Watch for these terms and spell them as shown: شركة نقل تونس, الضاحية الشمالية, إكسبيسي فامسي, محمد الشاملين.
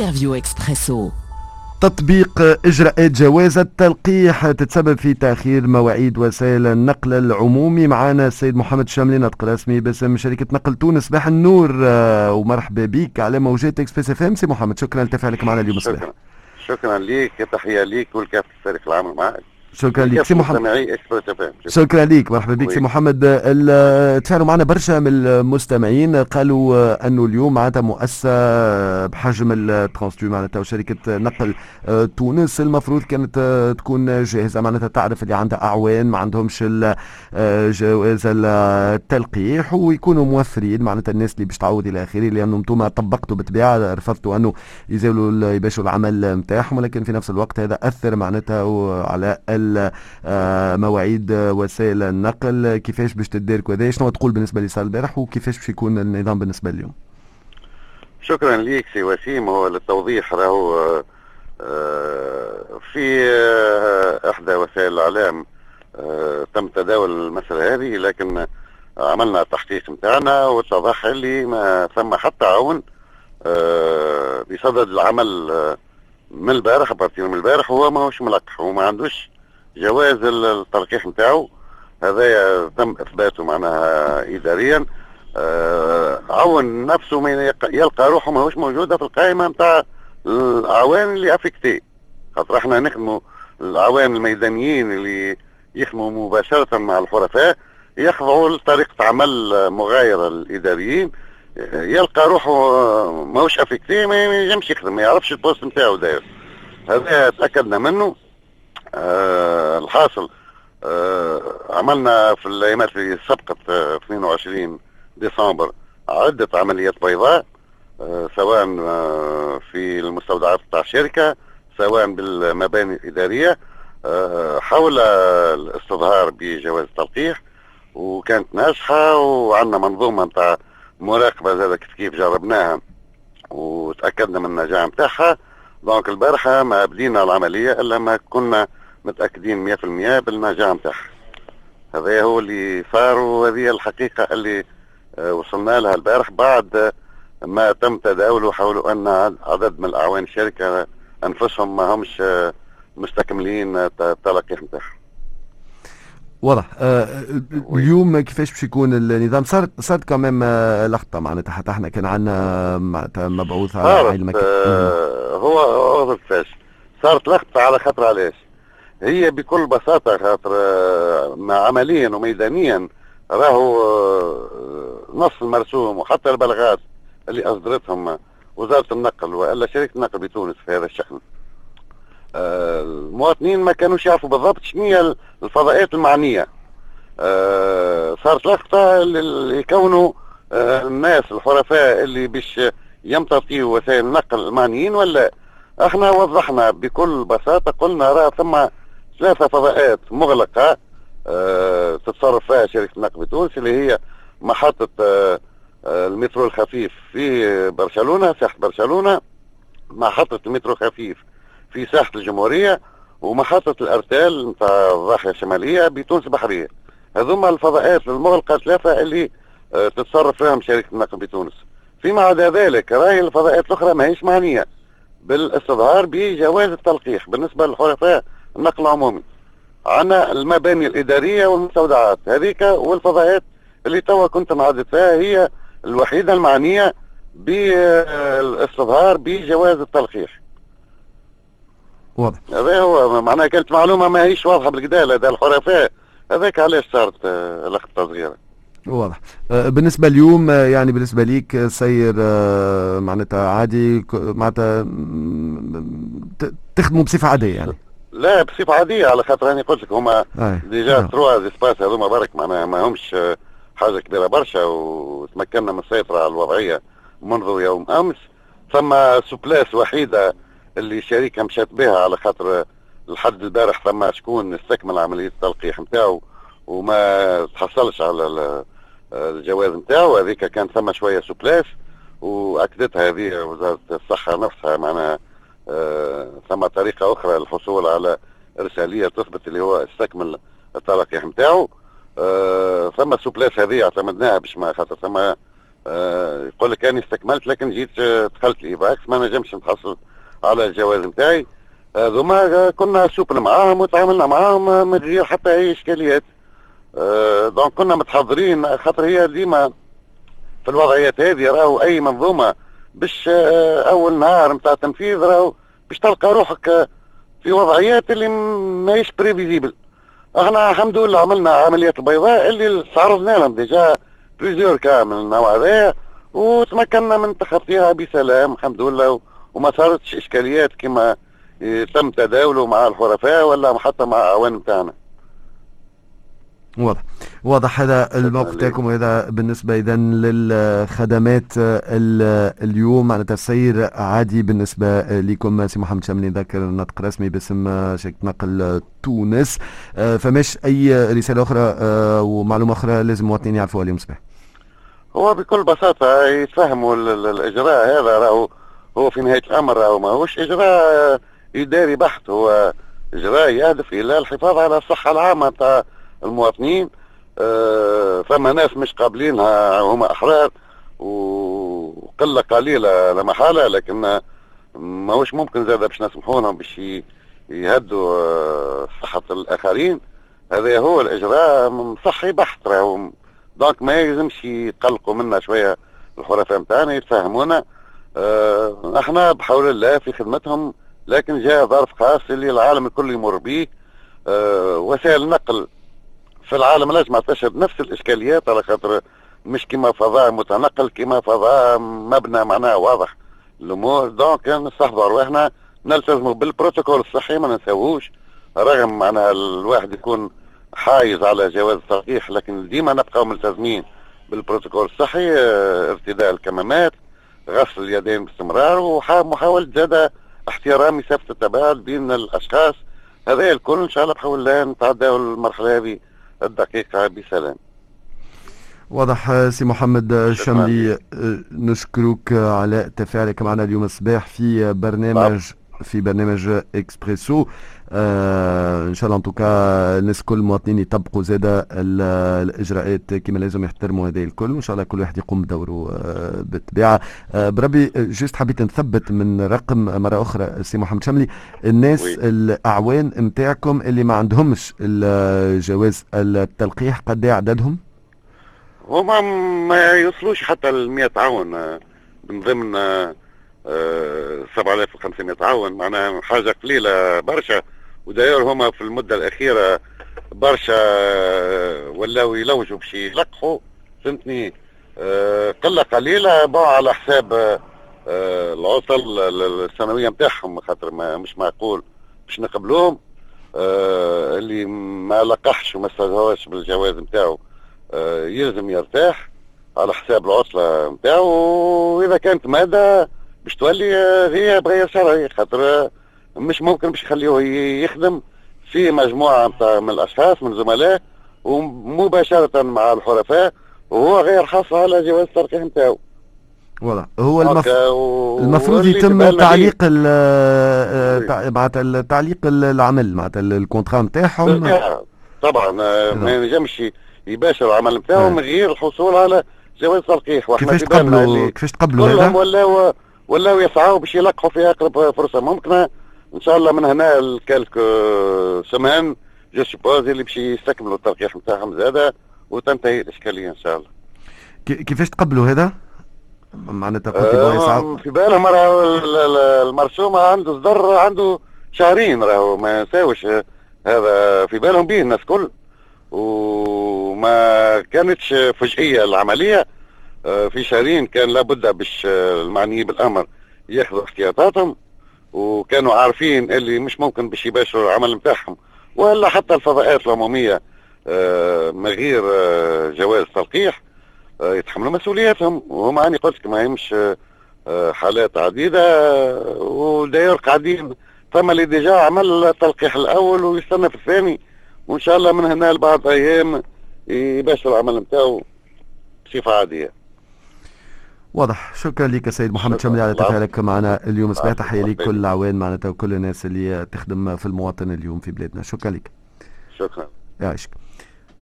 انترفيو اكسبريسو. تطبيق إجراءات جواز التلقيح تتسبب في تأخير مواعيد وسائل النقل العمومي. معنا السيد محمد الشاملين ناطق رسمي باسم شركة نقل تونس. صباح النور ومرحبا بك على موجات إكسبيسي فامسي محمد. شكرا لتفاعلك معنا اليوم الصباح. شكرا ليك، تحية ليك والكافة الفريق العام معك. شكرا ليك سي محمد. شكرا ليك، مرحبا بك سي محمد. تفاعلوا معنا برشا من المستمعين، قالوا انه اليوم معناتها مؤسسه بحجم الترانسبور معناتها شركه نقل تونس المفروض كانت تكون جاهزه، معناتها تعرف اللي عندها اعوان ما عندهمش جواز التلقيح ويكونوا موفرين معناتها الناس اللي باش تعود الى اخره، لانه انتم طبقتوا بالطبيعه رفضتوا انه يزاولوا يباشوا العمل نتاعهم، ولكن في نفس الوقت هذا اثر معناتها على مواعيد وسائل النقل. كيفاش باش تدارك وهذا؟ شنو تقول بالنسبه لي صار البارح وكيفاش باش يكون النظام بالنسبه اليوم؟ شكرا ليك سي وسيم. هو للتوضيح راهو في احدى وسائل الاعلام تم تداول المساله هذه، لكن عملنا التحقيق نتاعنا واتضح اللي ما ثم حتى عون بصدد العمل من البارح. بارتين من البارح هو ماهوش ملقح وما عندوش جواز التلقيح نتاعو، هذا تم اثباته معناها اداريا. عون نفسه من يلقى روحه ماهوش موجوده في القائمه نتاع الاعوان اللي افكتي، خاطر احنا نخدموا الاعوان الميدانيين اللي يخدموا مباشره مع الحرفاء، يخضعوا لطريقه عمل مغايره للاداريين، يلقى روحه ماهوش افكتي ما ينجمش يخدم، ما يعرفش البوست نتاعو داير. هذا تاكدنا منه. الحاصل عملنا في الايامات اللي سبقت 22 ديسمبر عدة عمليات بيضاء، سواء في المستودعات تاع الشركة، سواء بالمباني الإدارية، حول الاستظهار بجواز التلقيح، وكانت ناجحة. وعندنا منظومة نتاع مراقبة زادة كيف جربناها وتأكدنا من النجاح نتاعها. دونك البارحة ما بدينا العملية إلا ما كنا متأكدين 100% بالنجاح نتاعها. هذا هو اللي صار، وهذه الحقيقة اللي وصلنا لها البارح بعد ما تم تداوله حول أن عدد من الأعوان الشركة أنفسهم ما همش مستكملين التلقيح نتاعها. واضح. اليوم كيفاش باش يكون النظام؟ صارت كمان لخطه معناتها، حتى احنا كان عندنا معناتها مبعوث على المكان. هو كيفاش صارت لخطه؟ على خاطر علاش؟ هي بكل بساطه خاطر عمليا وميدانيا راهو نص المرسوم، وحتى البلاغات اللي اصدرتهم وزاره النقل والا شركه النقل بتونس في هذا الشحن، المواطنين ما كانوش يعرفوا بالضبط شنو هي الفضاءات المعنيه. صارت لخطه اللي يكونوا الناس الحرفاء اللي باش يمتطيوا وسائل النقل المعنيين ولا. احنا وضحنا بكل بساطه، قلنا راه ثم ثلاثه فضاءات مغلقه تتصرف فيها شركه النقل بتونس، اللي هي محطه المترو الخفيف في برشلونه ساحه برشلونه، محطه المترو الخفيف في ساحة الجمهورية، ومحطة الأرتال نتاع الضاحية الشمالية بتونس بحرية. هذوما الفضاءات المغلقة ثلاثة اللي تتصرف فيهم شركة النقل بتونس. فيما عدا ذلك راهي الفضاءات الأخرى ماهيش معنية بالاستظهار بجواز التلقيح بالنسبة للحرفاء النقل العمومي. عنا المباني الإدارية والمستودعات، هذيك والفضاءات اللي توا كنت نعدت فيها هي الوحيدة المعنية بالاستظهار بجواز التلقيح. واضح. هذا هو معناها كانت معلومه ماهيش واضحه بالكدا لدى الحرفاء، هذاك علاش صارت لخطه صغيره. واضح. بالنسبه اليوم يعني بالنسبه ليك سير معناتها عادي، معناتها تخدموا بصفه عاديه يعني؟ لا بصفه عاديه، على خاطر راني قلت لك هما ديجا تروا ديسباس هذوما برك معناها ما همش حاجه كبيره برشا، وتمكنا من السيطره على الوضعيه منذ يوم امس. ثم سوبلاس وحيده اللي الشركه مشات بها، على خاطر لحد البارح ثم شكون استكمل عمليه التلقيح نتاعو وما تحصلش على الجواز نتاعو، هذيك كان ثم شويه سوبلاس واكدتها هذه وزاره الصحه نفسها معناها. ثم طريقه اخرى للحصول على ارساليه تثبت اللي هو استكمل التلقيح نتاعو. ثم سوبلاس هذه اعتمدناها باش ما خاطر ثم نقول لك أنا استكملت لكن جيت دخلت الإباكس ما نجمش نتحصل على الجواز نتاعي. هذوما كنا سوبنا معاهم وتعاملنا معاهم من غير حتى أي إشكاليات. دونك كنا متحضرين، خاطر هي ديما في الوضعيات هذه راهو أي منظومة باش أول نهار نتاع تنفيذ راهو باش تلقى روحك في وضعيات اللي ماهيش بريفيزيبل. احنا الحمد لله عملنا عمليات البيضاء اللي تعرضنا لهم ديجا بليزيور كا من النوع هذايا وتمكنا من تخطيها بسلام الحمد لله، وما صارتش اشكاليات كما تم تداوله مع الحرفاء ولا حتى مع اعوان تاعنا. واضح هذا الموقف تاعكم. هذا بالنسبه اذا للخدمات اليوم معناتها السير عادي بالنسبه لكم. سي محمد الشاملين ذكر نطق رسمي باسم شركه نقل تونس، فماش اي رساله اخرى ومعلومه اخرى لازم المواطنين يعرفوها اليوم صباح؟ هو بكل بساطه يتفهموا الاجراء هذا راهو هو في نهايه الامر راهو ماهوش اجراء اداري بحت، هو اجراء يهدف الى الحفاظ على الصحه العامه تاع المواطنين. فما ناس مش قابلينها هما احرار وقله قليله لا محاله، لكن ماهوش ممكن زاد باش نسمحونهم باش يهدوا صحه الاخرين. هذا هو الاجراء صحي بحت راهو، دونك ما يلزمش يقلقوا منا شويه الحرفاء نتاعنا يتفهمونا. احنا بحول الله في خدمتهم، لكن جاء ظرف خاص اللي العالم الكل يمر به. وسائل النقل في العالم الاجمع تشهد نفس الاشكاليات، على خاطر مش كما فضاء متنقل كما فضاء مبنى معناه واضح الامور. دونك نستحضر واحنا نلتزموا بالبروتوكول الصحي ما ننساوهوش، رغم معناها الواحد يكون حايز على جواز التصحيح لكن ديما نبقاو ملتزمين بالبروتوكول الصحي. ارتداء الكمامات، غسل اليدين باستمرار، ومحاولة زادة احترام مسافة التباعد بين الاشخاص. هذا الكل ان شاء الله بحول الله نتعداو المرحلة هذه الدقيقة بسلام. واضح. سي محمد الشاملي نشكرك على تفاعلك معنا اليوم الصباح في برنامج اكسبريسو. ان شاء الله ان توكا الناس كل المواطنين يطبقوا زاده الاجراءات كما لازم، يحترموا هذا الكل، وان شاء الله كل واحد يقوم بدوره بالطبيعه. بربي جست حبيت نثبت من رقم مره اخرى سي محمد الشاملي، الناس الاعوان نتاعكم اللي ما عندهمش جواز التلقيح قد ايه عددهم؟ هما ما يوصلوش حتى ال 100 عون من ضمن 7500 عون، معناها حاجة قليلة برشا. وداير هما في المدة الأخيرة برشا ولاو يلوجوا باش يلقحوا، فهمتني، قلة قليلة باعوا على حساب العطل السنوية متاعهم، خاطر مش معقول باش نقبلوهم. اللي ما لقحش وما استجواش بالجواز متاعه يلزم يرتاح على حساب العطلة متاعه، وإذا كانت مادة باش تولي غياب غير شرعي، خاطر مش ممكن باش يخليوه يخدم في مجموعه من الاشخاص من زملائه ومباشره مع الحرفاء وهو غير حاصل على جواز الترقيح نتاعو. والله هو المفروض يتم تعليق تعليق العمل مع الكونترا نتاعهم طبعا، ما ينجمش يباشر العمل نتاعو من غير الحصول على جواز الترقيح. واحنا كيفاش تقبلوا هذا ولاو يسعوا باش يلقحوا في اقرب فرصه ممكنه. ان شاء الله من هنا الكالك سمان جو سوبوز اللي باش يستكملوا الترقيح نتاعهم زاده وتنتهي الاشكاليه ان شاء الله. كيفاش تقبلوا هذا؟ معناتها قلت يبغوا يسعوا في بالهم المرسومه عنده صدر عنده شهرين راهو ما يساويش، هذا في بالهم به الناس كل، وما كانتش فجئيه العمليه. في شهرين كان لابد باش المعنيين بالامر ياخذوا احتياطاتهم، وكانوا عارفين اللي مش ممكن باش يباشروا العمل نتاعهم ولا حتى الفضاءات العموميه من غير جواز تلقيح يتحملوا مسؤولياتهم. وهما انا قلت لك ماهمش حالات عديده وداير قاعدين، فما اللي ديجا عمل التلقيح الاول ويستنى في الثاني، وان شاء الله من هنا لبعض ايام يباشر العمل نتاعو بصفه عاديه. واضح. شكرا لك السيد محمد الشاملين على تفاعلك معنا اليوم صباح. تحيه لكل العوان معناتها وكل الناس اللي تخدم في المواطن اليوم في بلادنا. شكرا لك. شكرا. يعيشك.